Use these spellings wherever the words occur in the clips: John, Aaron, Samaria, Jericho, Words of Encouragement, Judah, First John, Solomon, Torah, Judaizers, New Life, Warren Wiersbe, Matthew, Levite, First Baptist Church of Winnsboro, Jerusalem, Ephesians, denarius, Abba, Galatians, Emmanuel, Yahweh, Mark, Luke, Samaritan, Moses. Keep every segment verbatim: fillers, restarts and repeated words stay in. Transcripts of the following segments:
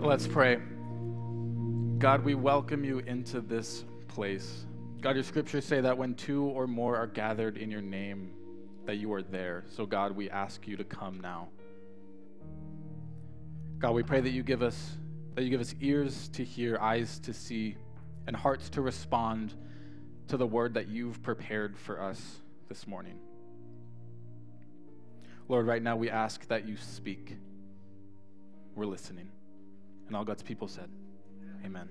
Let's pray. God, we welcome you into this place. God, your scriptures say that when two or more are gathered in your name, that you are there. So God, we ask you to come now. God, we pray that you give us, that you give us ears to hear, eyes to see, and hearts to respond to the word that you've prepared for us this morning. Lord, right now we ask that you speak. We're listening. And all God's people said, amen.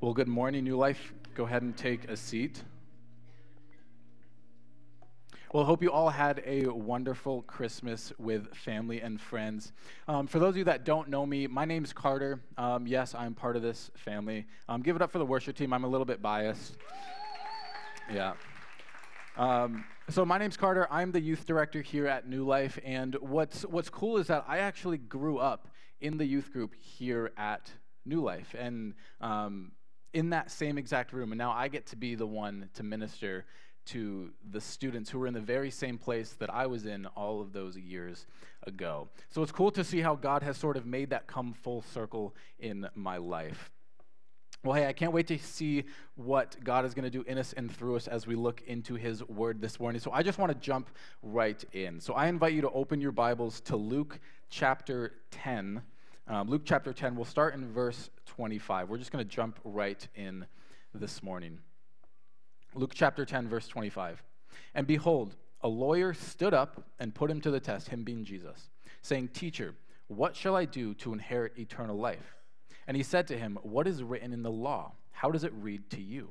Well, good morning, New Life. Go ahead and take a seat. Well, hope you all had a wonderful Christmas with family and friends. Um, for those of you that don't know me, my name's Carter. Um, yes, I'm part of this family. Um, give it up for the worship team. I'm a little bit biased. Yeah. Um, so my name's Carter. I'm the youth director here at New Life. And what's, what's cool is that I actually grew up in the youth group here at New Life. And um, in that same exact room. And now I get to be the one to minister to the students who were in the very same place that I was in all of those years ago. So it's cool to see how God has sort of made that come full circle in my life. Well, hey, I can't wait to see what God is going to do in us and through us as we look into his word this morning. So I just want to jump right in. So I invite you to open your Bibles to Luke chapter ten. Um, Luke chapter ten, we'll start in verse twenty-five. We're just going to jump right in this morning. Luke chapter ten, verse twenty-five. And behold, a lawyer stood up and put him to the test, him being Jesus, saying, Teacher, what shall I do to inherit eternal life? And he said to him, What is written in the law? How does it read to you?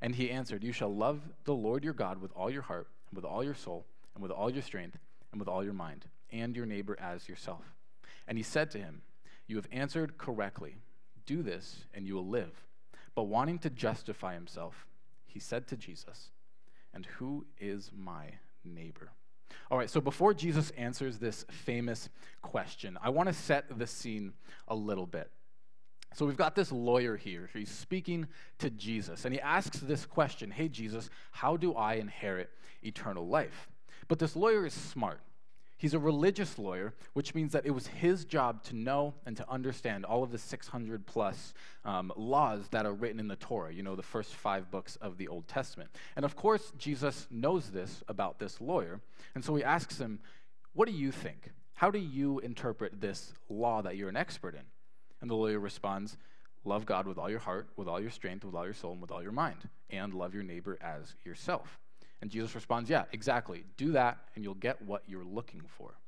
And he answered, You shall love the Lord your God with all your heart, and with all your soul, and with all your strength, and with all your mind, and your neighbor as yourself. And he said to him, You have answered correctly. Do this, and you will live. But wanting to justify himself, he said to Jesus, And who is my neighbor? All right, so before Jesus answers this famous question, I want to set the scene a little bit. So we've got this lawyer here. He's speaking to Jesus, and he asks this question, Hey, Jesus, how do I inherit eternal life? But this lawyer is smart. He's a religious lawyer, which means that it was his job to know and to understand all of the six hundred plus um, laws that are written in the Torah, you know, the first five books of the Old Testament. And of course, Jesus knows this about this lawyer, and so he asks him, What do you think? How do you interpret this law that you're an expert in? And the lawyer responds, Love God with all your heart, with all your strength, with all your soul, and with all your mind, and love your neighbor as yourself. And Jesus responds, yeah, exactly. Do that, and you'll get what you're looking for.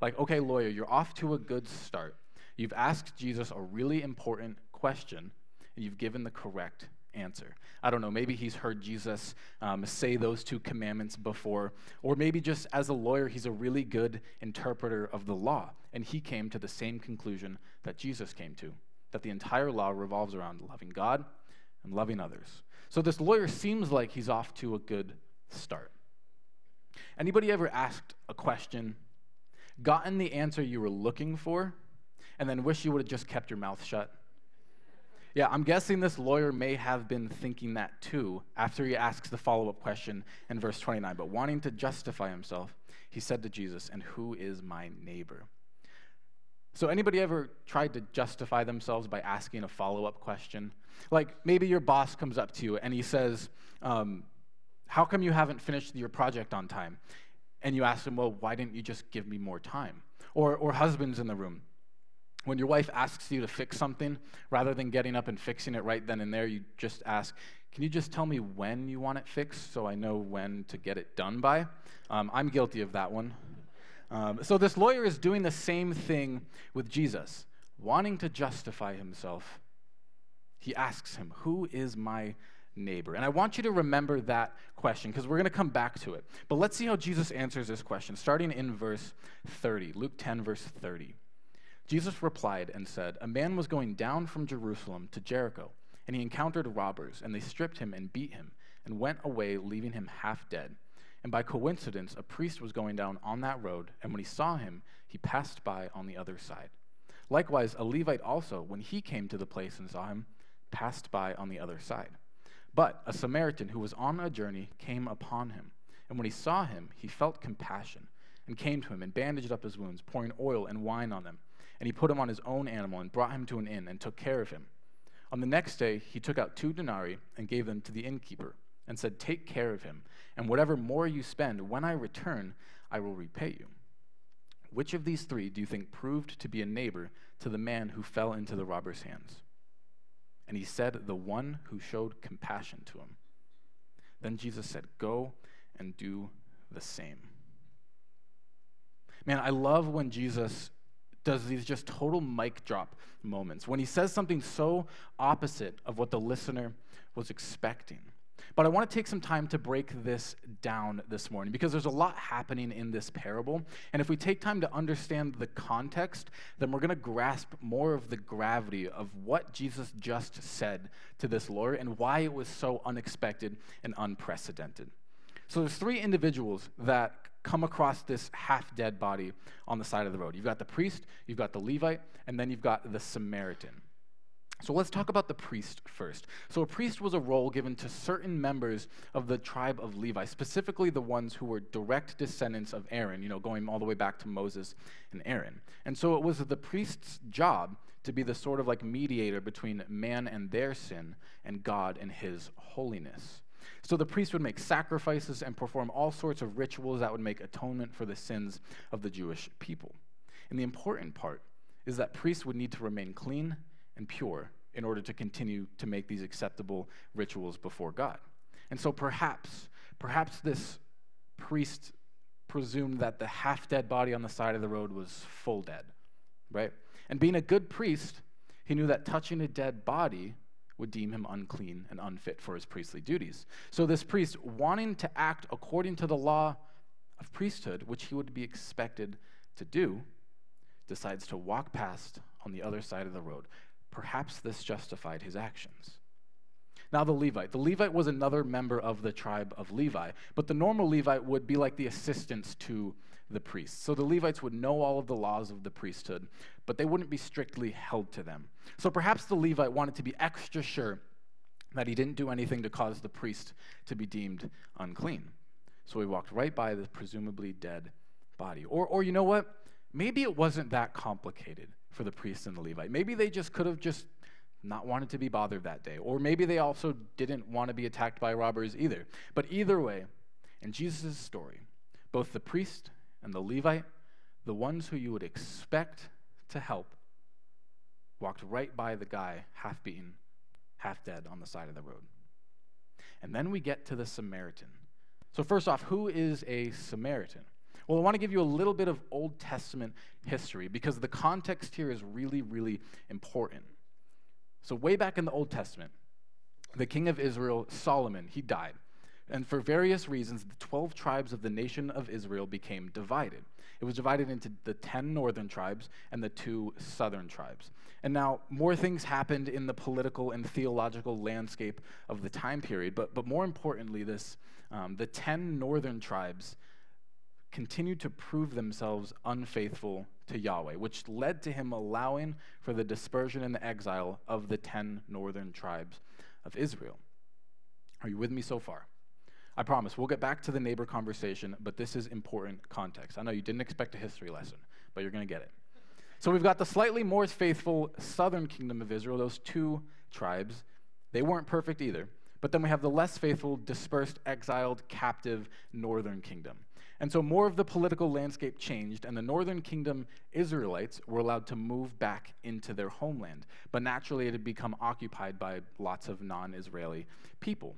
Like, okay, lawyer, you're off to a good start. You've asked Jesus a really important question, and you've given the correct answer. I don't know, maybe he's heard Jesus um, say those two commandments before, or maybe just as a lawyer, he's a really good interpreter of the law, and he came to the same conclusion that Jesus came to, that the entire law revolves around loving God and loving others. So this lawyer seems like he's off to a good start. Anybody ever asked a question, gotten the answer you were looking for, and then wish you would have just kept your mouth shut? Yeah, I'm guessing this lawyer may have been thinking that too after he asks the follow-up question in verse twenty-nine. But wanting to justify himself, he said to Jesus, And who is my neighbor? So anybody ever tried to justify themselves by asking a follow-up question? Like maybe your boss comes up to you and he says, um, How come you haven't finished your project on time? And you ask them, well, why didn't you just give me more time? Or, or husbands in the room. When your wife asks you to fix something, rather than getting up and fixing it right then and there, you just ask, can you just tell me when you want it fixed so I know when to get it done by? Um, I'm guilty of that one. Um, so this lawyer is doing the same thing with Jesus. Wanting to justify himself, he asks him, who is my neighbor? And I want you to remember that question because we're going to come back to it. But let's see how Jesus answers this question, starting in verse thirty, Luke ten, verse thirty. Jesus replied and said, A man was going down from Jerusalem to Jericho, and he encountered robbers, and they stripped him and beat him, and went away, leaving him half dead. And by coincidence, a priest was going down on that road, and when he saw him, he passed by on the other side. Likewise, a Levite also, when he came to the place and saw him, passed by on the other side. But a Samaritan who was on a journey came upon him, and when he saw him, he felt compassion, and came to him and bandaged up his wounds, pouring oil and wine on them. And he put him on his own animal and brought him to an inn and took care of him. On the next day, he took out two denarii and gave them to the innkeeper and said, take care of him, and whatever more you spend, when I return, I will repay you. Which of these three do you think proved to be a neighbor to the man who fell into the robber's hands? And he said, the one who showed compassion to him. Then Jesus said, go and do the same. Man, I love when Jesus does these just total mic drop moments, when he says something so opposite of what the listener was expecting. But I want to take some time to break this down this morning, because there's a lot happening in this parable. And if we take time to understand the context, then we're going to grasp more of the gravity of what Jesus just said to this lawyer and why it was so unexpected and unprecedented. So there's three individuals that come across this half-dead body on the side of the road. You've got the priest, you've got the Levite, and then you've got the Samaritan. So let's talk about the priest first. So a priest was a role given to certain members of the tribe of Levi, specifically the ones who were direct descendants of Aaron, you know, going all the way back to Moses and Aaron. And so it was the priest's job to be the sort of like mediator between man and their sin and God and his holiness. So the priest would make sacrifices and perform all sorts of rituals that would make atonement for the sins of the Jewish people. And the important part is that priests would need to remain clean and pure in order to continue to make these acceptable rituals before God. And so perhaps, perhaps this priest presumed that the half-dead body on the side of the road was full dead, right? And being a good priest, he knew that touching a dead body would deem him unclean and unfit for his priestly duties. So this priest, wanting to act according to the law of priesthood, which he would be expected to do, decides to walk past on the other side of the road. Perhaps this justified his actions. Now the Levite. The Levite was another member of the tribe of Levi, but the normal Levite would be like the assistants to the priests. So the Levites would know all of the laws of the priesthood, but they wouldn't be strictly held to them. So perhaps the Levite wanted to be extra sure that he didn't do anything to cause the priest to be deemed unclean. So he walked right by the presumably dead body. Or, or you know what? Maybe it wasn't that complicated for the priest and the Levite. Maybe they just could have just not wanted to be bothered that day. Or maybe they also didn't want to be attacked by robbers either. But either way, in Jesus' story, both the priest and the Levite, the ones who you would expect to help, walked right by the guy half-beaten, half-dead on the side of the road. And then we get to the Samaritan. So first off, who is a Samaritan? Well, I want to give you a little bit of Old Testament history, because the context here is really, really important. So way back in the Old Testament, the king of Israel, Solomon, he died. And for various reasons, the twelve tribes of the nation of Israel became divided. It was divided into the ten northern tribes and the two southern tribes. And now more things happened in the political and theological landscape of the time period. But, but more importantly, this, um, the ten northern tribes continued to prove themselves unfaithful to Yahweh, which led to him allowing for the dispersion and the exile of the ten northern tribes of Israel. Are you with me so far? I promise, we'll get back to the neighbor conversation, but this is important context. I know you didn't expect a history lesson, but you're going to get it. So we've got the slightly more faithful southern kingdom of Israel, those two tribes. They weren't perfect either. But then we have the less faithful, dispersed, exiled, captive northern kingdom. And so more of the political landscape changed, and the northern kingdom Israelites were allowed to move back into their homeland. But naturally, it had become occupied by lots of non-Israeli people.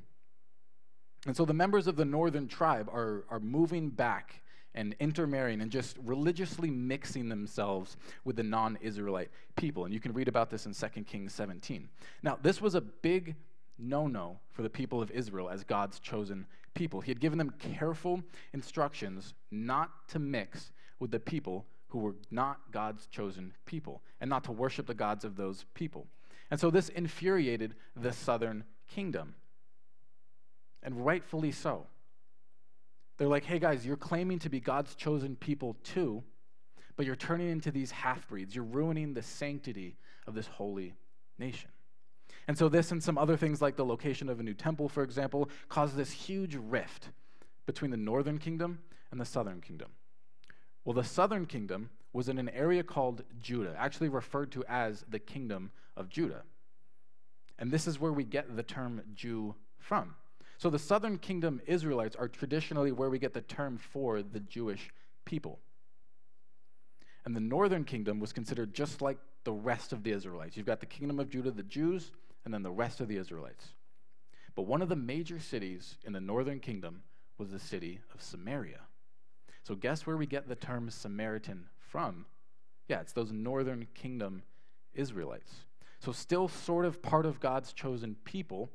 And so the members of the northern tribe are, are moving back and intermarrying and just religiously mixing themselves with the non-Israelite people. And you can read about this in Second Kings seventeen. Now, this was a big no-no for the people of Israel as God's chosen people. He had given them careful instructions not to mix with the people who were not God's chosen people and not to worship the gods of those people. And so this infuriated the southern kingdom, and rightfully so. They're like, hey guys, you're claiming to be God's chosen people too, but you're turning into these half-breeds. You're ruining the sanctity of this holy nation. And so this and some other things, like the location of a new temple, for example, caused this huge rift between the northern kingdom and the southern kingdom. Well, the southern kingdom was in an area called Judah, actually referred to as the kingdom of Judah. And this is where we get the term Jew from. So the southern kingdom Israelites are traditionally where we get the term for the Jewish people. And the northern kingdom was considered just like the rest of the Israelites. You've got the kingdom of Judah, the Jews, and then the rest of the Israelites. But one of the major cities in the northern kingdom was the city of Samaria. So guess where we get the term Samaritan from? Yeah, it's those northern kingdom Israelites. So still sort of part of God's chosen people,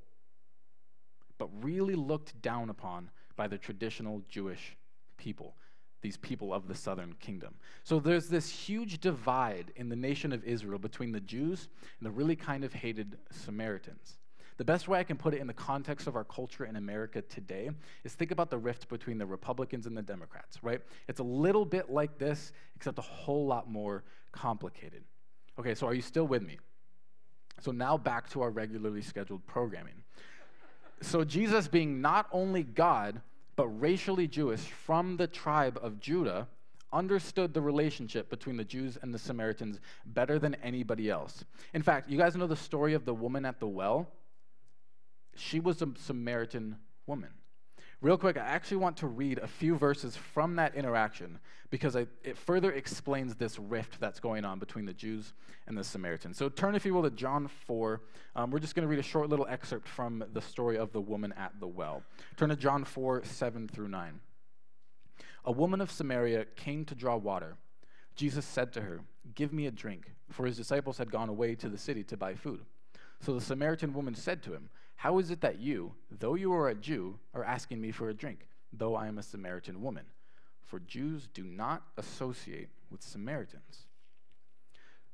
but really looked down upon by the traditional Jewish people, these people of the southern kingdom. So there's this huge divide in the nation of Israel between the Jews and the really kind of hated Samaritans. The best way I can put it in the context of our culture in America today is think about the rift between the Republicans and the Democrats, right? It's a little bit like this, except a whole lot more complicated. Okay, so are you still with me? So now back to our regularly scheduled programming. So Jesus, being not only God, but racially Jewish from the tribe of Judah, understood the relationship between the Jews and the Samaritans better than anybody else. In fact, you guys know the story of the woman at the well? She was a Samaritan woman. Real quick, I actually want to read a few verses from that interaction because I, it further explains this rift that's going on between the Jews and the Samaritans. So turn, if you will, to John four. Um, we're just going to read a short little excerpt from the story of the woman at the well. Turn to John four, seven through nine. A woman of Samaria came to draw water. Jesus said to her, "Give me a drink," for his disciples had gone away to the city to buy food. So the Samaritan woman said to him, "How is it that you, though you are a Jew, are asking me for a drink, though I am a Samaritan woman? For Jews do not associate with Samaritans."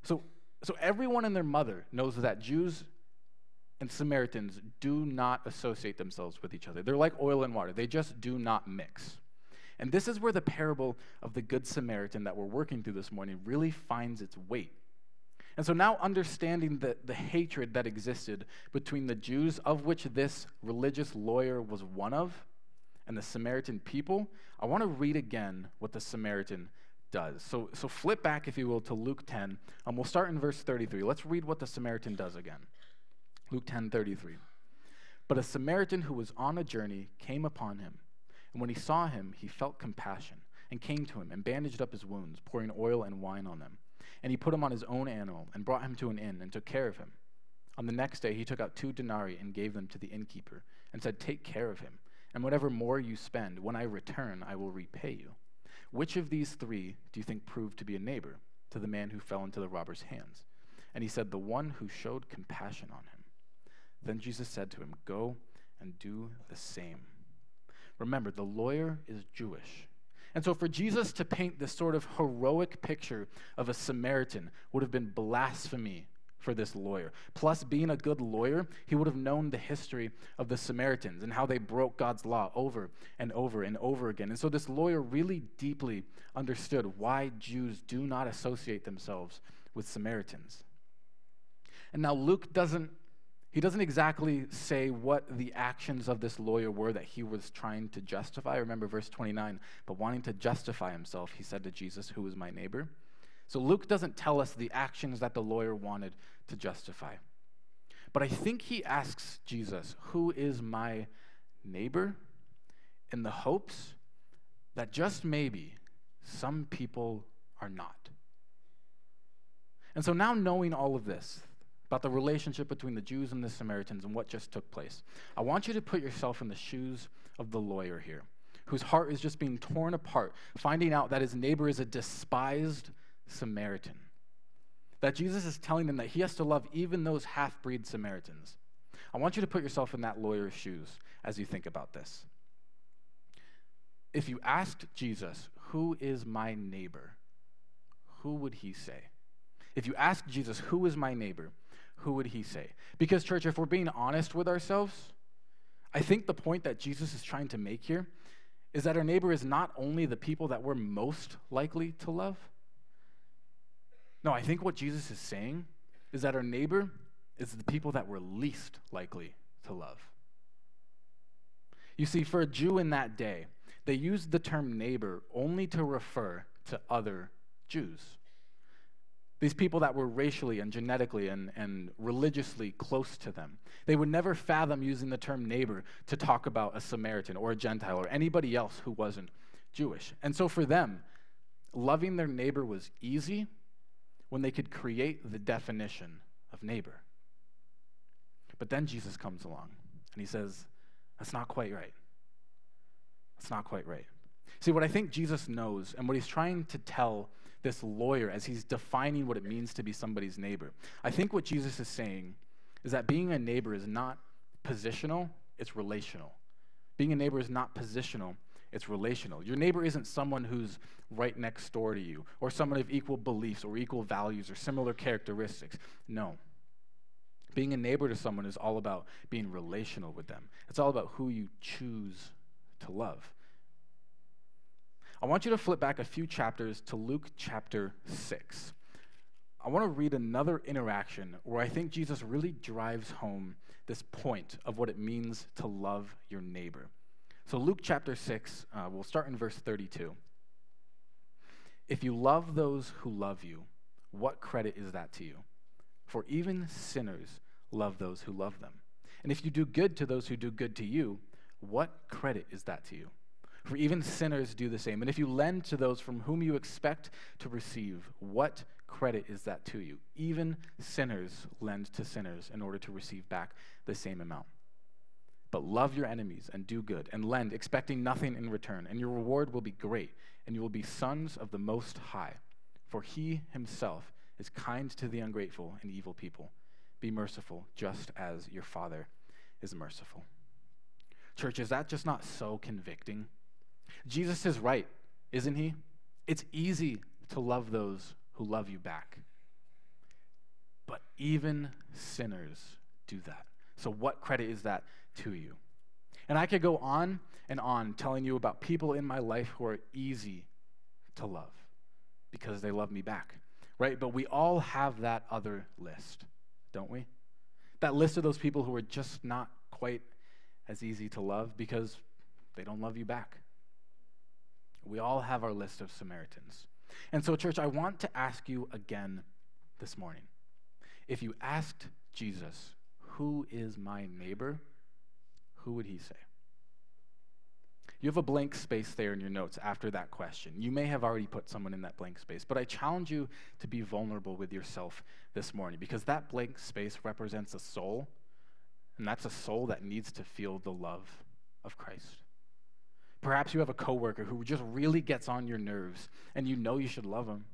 So, so everyone and their mother knows that Jews and Samaritans do not associate themselves with each other. They're like oil and water. They just do not mix. And this is where the parable of the Good Samaritan that we're working through this morning really finds its weight. And so now understanding the, the hatred that existed between the Jews, of which this religious lawyer was one of, and the Samaritan people, I want to read again what the Samaritan does. So, so flip back, if you will, to Luke ten, and we'll start in verse thirty-three. Let's read what the Samaritan does again. Luke ten, thirty-three. But a Samaritan who was on a journey came upon him, and when he saw him, he felt compassion, and came to him, and bandaged up his wounds, pouring oil and wine on them. And he put him on his own animal and brought him to an inn and took care of him. On the next day, he took out two denarii and gave them to the innkeeper and said, "Take care of him, and whatever more you spend, when I return, I will repay you." Which of these three do you think proved to be a neighbor to the man who fell into the robber's hands? And he said, "The one who showed compassion on him." Then Jesus said to him, "Go and do the same." Remember, the lawyer is Jewish. And so for Jesus to paint this sort of heroic picture of a Samaritan would have been blasphemy for this lawyer. Plus, being a good lawyer, he would have known the history of the Samaritans and how they broke God's law over and over and over again. And so this lawyer really deeply understood why Jews do not associate themselves with Samaritans. And now Luke doesn't, he doesn't exactly say what the actions of this lawyer were that he was trying to justify. Remember verse twenty-nine, but wanting to justify himself, he said to Jesus, "Who is my neighbor?" So Luke doesn't tell us the actions that the lawyer wanted to justify. But I think he asks Jesus, "Who is my neighbor?" in the hopes that just maybe some people are not. And so now knowing all of this, about the relationship between the Jews and the Samaritans and what just took place, I want you to put yourself in the shoes of the lawyer here, whose heart is just being torn apart, finding out that his neighbor is a despised Samaritan, that Jesus is telling them that he has to love even those half-breed Samaritans. I want you to put yourself in that lawyer's shoes as you think about this. If you asked Jesus, "Who is my neighbor?" who would he say? If you asked Jesus, "Who is my neighbor?" who would he say? Because, church, if we're being honest with ourselves, I think the point that Jesus is trying to make here is that our neighbor is not only the people that we're most likely to love. No, I think what Jesus is saying is that our neighbor is the people that we're least likely to love. You see, for a Jew in that day, they used the term neighbor only to refer to other Jews. These people that were racially and genetically and, and religiously close to them. They would never fathom using the term neighbor to talk about a Samaritan or a Gentile or anybody else who wasn't Jewish. And so for them, loving their neighbor was easy when they could create the definition of neighbor. But then Jesus comes along and he says, that's not quite right. That's not quite right. See, what I think Jesus knows and what he's trying to tell this lawyer as he's defining what it means to be somebody's neighbor, I think what Jesus is saying is that being a neighbor is not positional, it's relational. Being a neighbor is not positional, it's relational. Your neighbor isn't someone who's right next door to you or someone of equal beliefs or equal values or similar characteristics. No. Being a neighbor to someone is all about being relational with them. It's all about who you choose to love. I want you to flip back a few chapters to Luke chapter six. I want to read another interaction where I think Jesus really drives home this point of what it means to love your neighbor. So Luke chapter six, uh, we'll start in verse thirty-two. If you love those who love you, what credit is that to you? For even sinners love those who love them. And if you do good to those who do good to you, what credit is that to you? For even sinners do the same. And if you lend to those from whom you expect to receive, what credit is that to you? Even sinners lend to sinners in order to receive back the same amount. But love your enemies and do good and lend, expecting nothing in return. And your reward will be great, and you will be sons of the Most High. For he himself is kind to the ungrateful and evil people. Be merciful, just as your Father is merciful. Church, is that just not so convicting? Jesus is right, isn't he? It's easy to love those who love you back. But even sinners do that. So what credit is that to you? And I could go on and on telling you about people in my life who are easy to love because they love me back, right? But we all have that other list, don't we? That list of those people who are just not quite as easy to love because they don't love you back. We all have our list of Samaritans. And so, church, I want to ask you again this morning. If you asked Jesus, who is my neighbor, who would he say? You have a blank space there in your notes after that question. You may have already put someone in that blank space, but I challenge you to be vulnerable with yourself this morning because that blank space represents a soul, and that's a soul that needs to feel the love of Christ. Perhaps you have a coworker who just really gets on your nerves, and you know you should love him.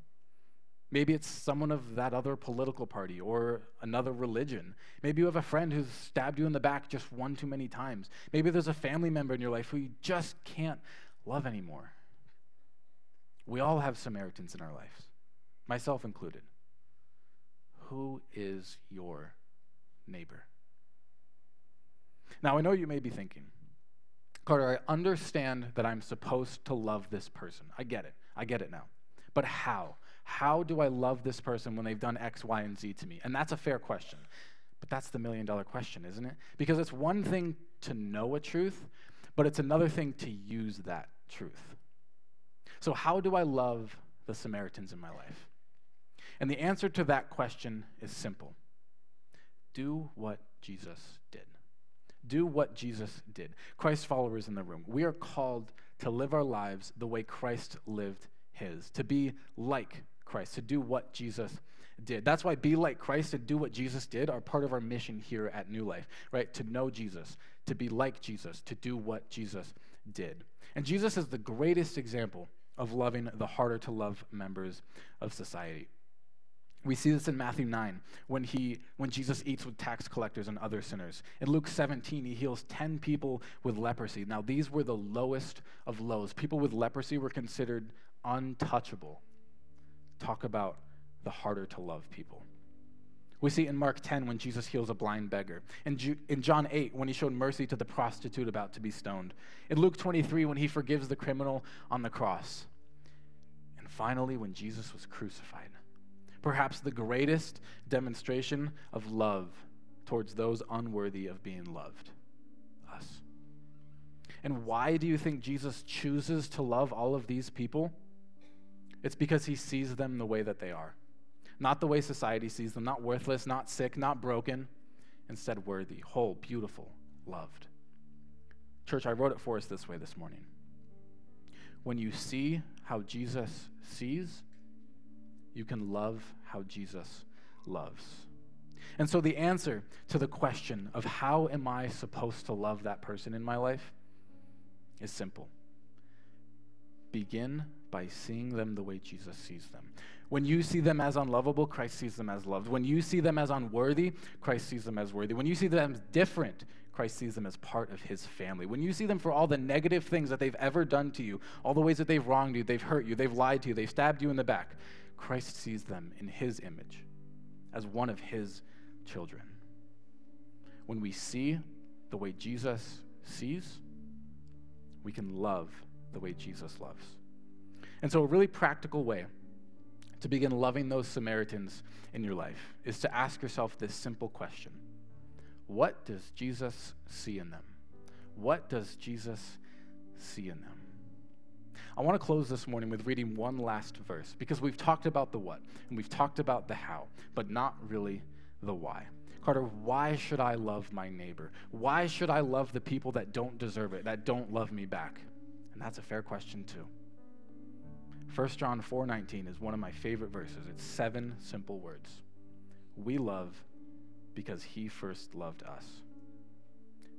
Maybe it's someone of that other political party or another religion. Maybe you have a friend who's stabbed you in the back just one too many times. Maybe there's a family member in your life who you just can't love anymore. We all have Samaritans in our lives, myself included. Who is your neighbor? Now, I know you may be thinking, Carter, I understand that I'm supposed to love this person. I get it. I get it now. But how? How do I love this person when they've done X, Y, and Z to me? And that's a fair question. But that's the million-dollar question, isn't it? Because it's one thing to know a truth, but it's another thing to use that truth. So how do I love the Samaritans in my life? And the answer to that question is simple. Do what Jesus did. Do what Jesus did. Christ's followers in the room, we are called to live our lives the way Christ lived his, to be like Christ, to do what Jesus did. That's why be like Christ and do what Jesus did are part of our mission here at New Life, right? To know Jesus, to be like Jesus, to do what Jesus did. And Jesus is the greatest example of loving the harder-to-love members of society. We see this in Matthew nine, when he, when Jesus eats with tax collectors and other sinners. In Luke seventeen, he heals ten people with leprosy. Now, these were the lowest of lows. People with leprosy were considered untouchable. Talk about the harder-to-love people. We see in Mark ten, when Jesus heals a blind beggar. In, Ju- in John eight, when he showed mercy to the prostitute about to be stoned. In Luke twenty-three, when he forgives the criminal on the cross. And finally, when Jesus was crucified. Perhaps the greatest demonstration of love towards those unworthy of being loved, us. And why do you think Jesus chooses to love all of these people? It's because he sees them the way that they are. Not the way society sees them, not worthless, not sick, not broken. Instead, worthy, whole, beautiful, loved. Church, I wrote it for us this way this morning. When you see how Jesus sees, you can love how Jesus loves. And so the answer to the question of how am I supposed to love that person in my life is simple. Begin by seeing them the way Jesus sees them. When you see them as unlovable, Christ sees them as loved. When you see them as unworthy, Christ sees them as worthy. When you see them as different, Christ sees them as part of his family. When you see them for all the negative things that they've ever done to you, all the ways that they've wronged you, they've hurt you, they've lied to you, they've stabbed you in the back, Christ sees them in his image as one of his children. When we see the way Jesus sees, we can love the way Jesus loves. And so a really practical way to begin loving those Samaritans in your life is to ask yourself this simple question. What does Jesus see in them? What does Jesus see in them? I want to close this morning with reading one last verse, because we've talked about the what, and we've talked about the how, but not really the why. Carter, why should I love my neighbor? Why should I love the people that don't deserve it, that don't love me back? And that's a fair question too. First John four nineteen is one of my favorite verses. It's seven simple words. We love because he first loved us.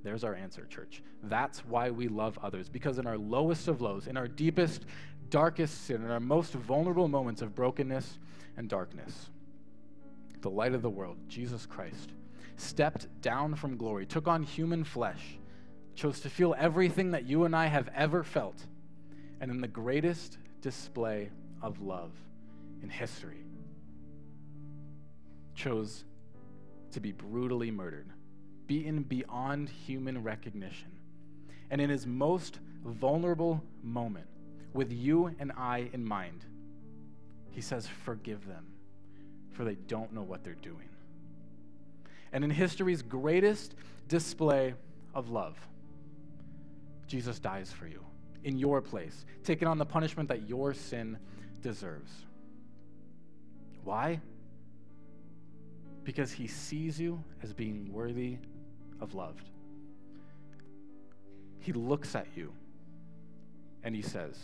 There's our answer, church. That's why we love others, because in our lowest of lows, in our deepest, darkest sin, in our most vulnerable moments of brokenness and darkness, the light of the world, Jesus Christ, stepped down from glory, took on human flesh, chose to feel everything that you and I have ever felt, and in the greatest display of love in history, chose to be brutally murdered, beaten beyond human recognition. And in his most vulnerable moment, with you and I in mind, he says, forgive them, for they don't know what they're doing. And in history's greatest display of love, Jesus dies for you, in your place, taking on the punishment that your sin deserves. Why? Because he sees you as being worthy of love. He looks at you and he says,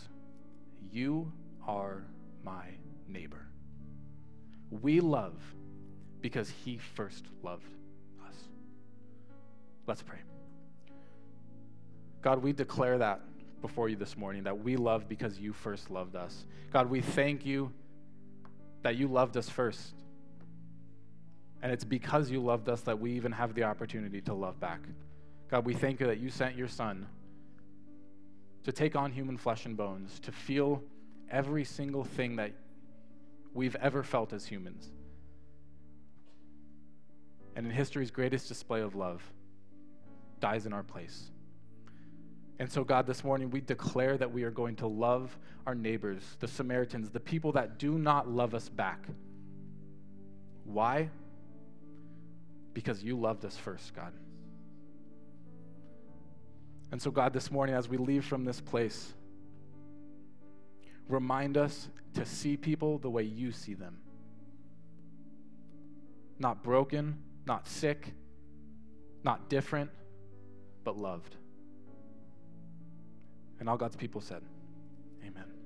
you are my neighbor. We love because he first loved us. Let's pray. God, we declare that before you this morning, that we love because you first loved us. God, we thank you that you loved us first. And it's because you loved us that we even have the opportunity to love back. God, we thank you that you sent your son to take on human flesh and bones, to feel every single thing that we've ever felt as humans. And in history's greatest display of love, dies in our place. And so, God, this morning we declare that we are going to love our neighbors, the Samaritans, the people that do not love us back. Why? Because you loved us first, God. And so, God, this morning as we leave from this place, remind us to see people the way you see them. Not broken, not sick, not different, but loved. And all God's people said, amen.